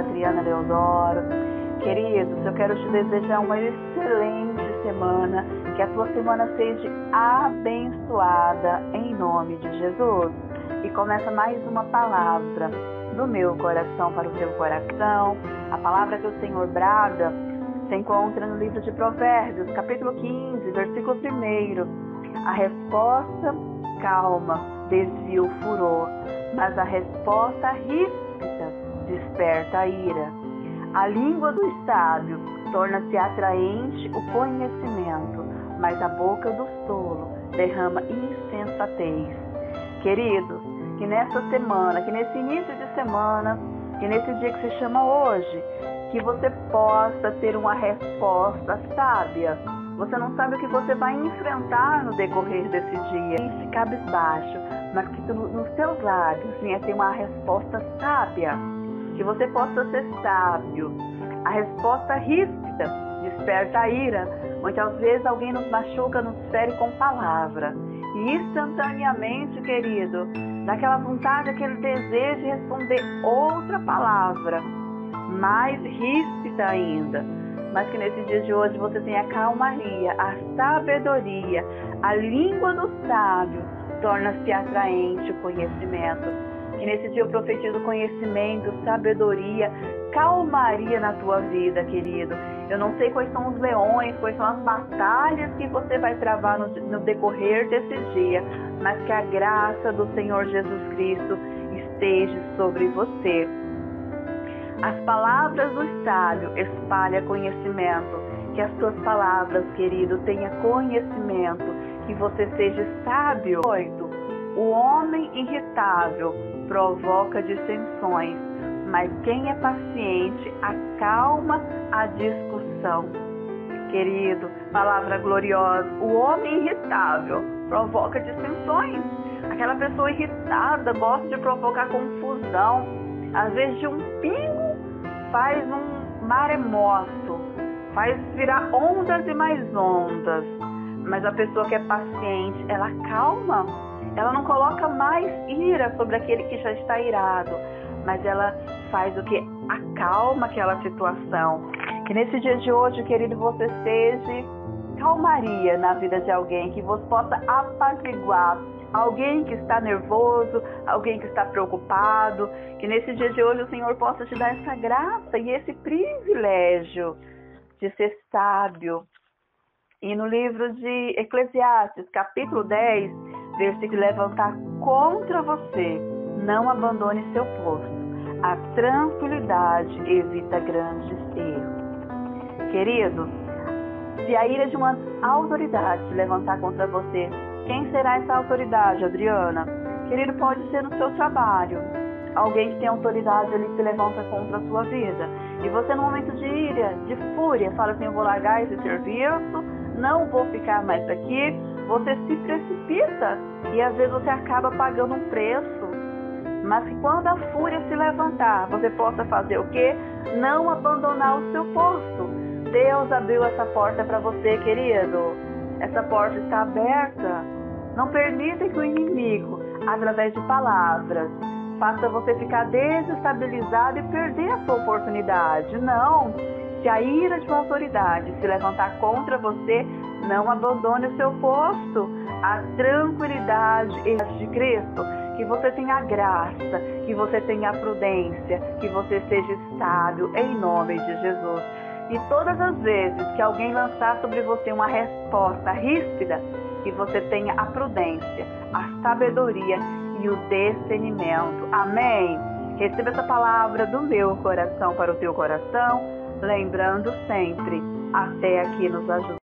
Adriana Leodoro. Queridos, eu quero te desejar uma excelente semana, que a tua semana seja abençoada em nome de Jesus. E começa mais uma palavra do meu coração para o teu coração. A palavra que o Senhor brada se encontra no livro de Provérbios, capítulo 15, versículo 1. A resposta calma desvia o furor, mas a resposta ríspida desperta a ira. A língua do sábio torna-se atraente o conhecimento, mas a boca do tolo derrama insensatez. Queridos, que nessa semana, que nesse início de semana, que nesse dia que se chama hoje, que você possa ter uma resposta sábia. Você não sabe o que você vai enfrentar no decorrer desse dia. E se cabisbaixo, mas que nos seus lábios venha ter uma resposta sábia. Que você possa ser sábio. A resposta ríspida desperta a ira. Muitas vezes alguém nos machuca, nos fere com palavra. E instantaneamente, querido, daquela vontade, aquele desejo de responder outra palavra, mais ríspida ainda, mas que nesse dia de hoje você tenha a calmaria, a sabedoria. A língua do sábio torna-se atraente o conhecimento. Que nesse dia eu profetizo conhecimento, sabedoria, calmaria na tua vida, querido. Eu não sei quais são os leões, quais são as batalhas que você vai travar no decorrer desse dia, mas que a graça do Senhor Jesus Cristo esteja sobre você. As palavras do sábio espalham conhecimento. Que as tuas palavras, querido, tenha conhecimento. Que você seja sábio. 8. O homem irritável provoca dissensões, mas quem é paciente acalma a discussão. Querido, palavra gloriosa. O homem irritável provoca dissensões. Aquela pessoa irritada gosta de provocar confusão. Às vezes de um pingo faz um maremoto, faz virar ondas e mais ondas. Mas a pessoa que é paciente, ela calma, ela não coloca mais ira sobre aquele que já está irado, mas ela faz o que? Acalma aquela situação. Que nesse dia de hoje, querido, você seja calmaria na vida de alguém, que você possa apaziguar alguém que está nervoso, alguém que está preocupado. Que nesse dia de hoje o Senhor possa te dar essa graça e esse privilégio de ser sábio. E no livro de Eclesiastes, capítulo 10, versículo: levantar contra você, não abandone seu posto. A tranquilidade evita grandes erros. Queridos, se a ira de uma autoridade se levantar contra você, quem será essa autoridade, Adriana? Querido, pode ser no seu trabalho. Alguém que tem autoridade, ele se levanta contra a sua vida. E você, no momento de ira, de fúria, fala assim: eu vou largar esse serviço, não vou ficar mais aqui. Você se precipita e às vezes você acaba pagando um preço. Mas quando a fúria se levantar, você possa fazer o quê? Não abandonar o seu posto. Deus abriu essa porta para você, querido. Essa porta está aberta. Não permita que o inimigo, através de palavras, faça você ficar desestabilizado e perder a sua oportunidade. Não! Se a ira de uma autoridade se levantar contra você, não abandone o seu posto. A tranquilidade de Cristo. Que você tenha a graça, que você tenha a prudência, que você seja sábio em nome de Jesus. E todas as vezes que alguém lançar sobre você uma resposta ríspida, que você tenha a prudência, a sabedoria e o discernimento. Amém? Receba essa palavra do meu coração para o teu coração, lembrando sempre, até aqui nos ajuda.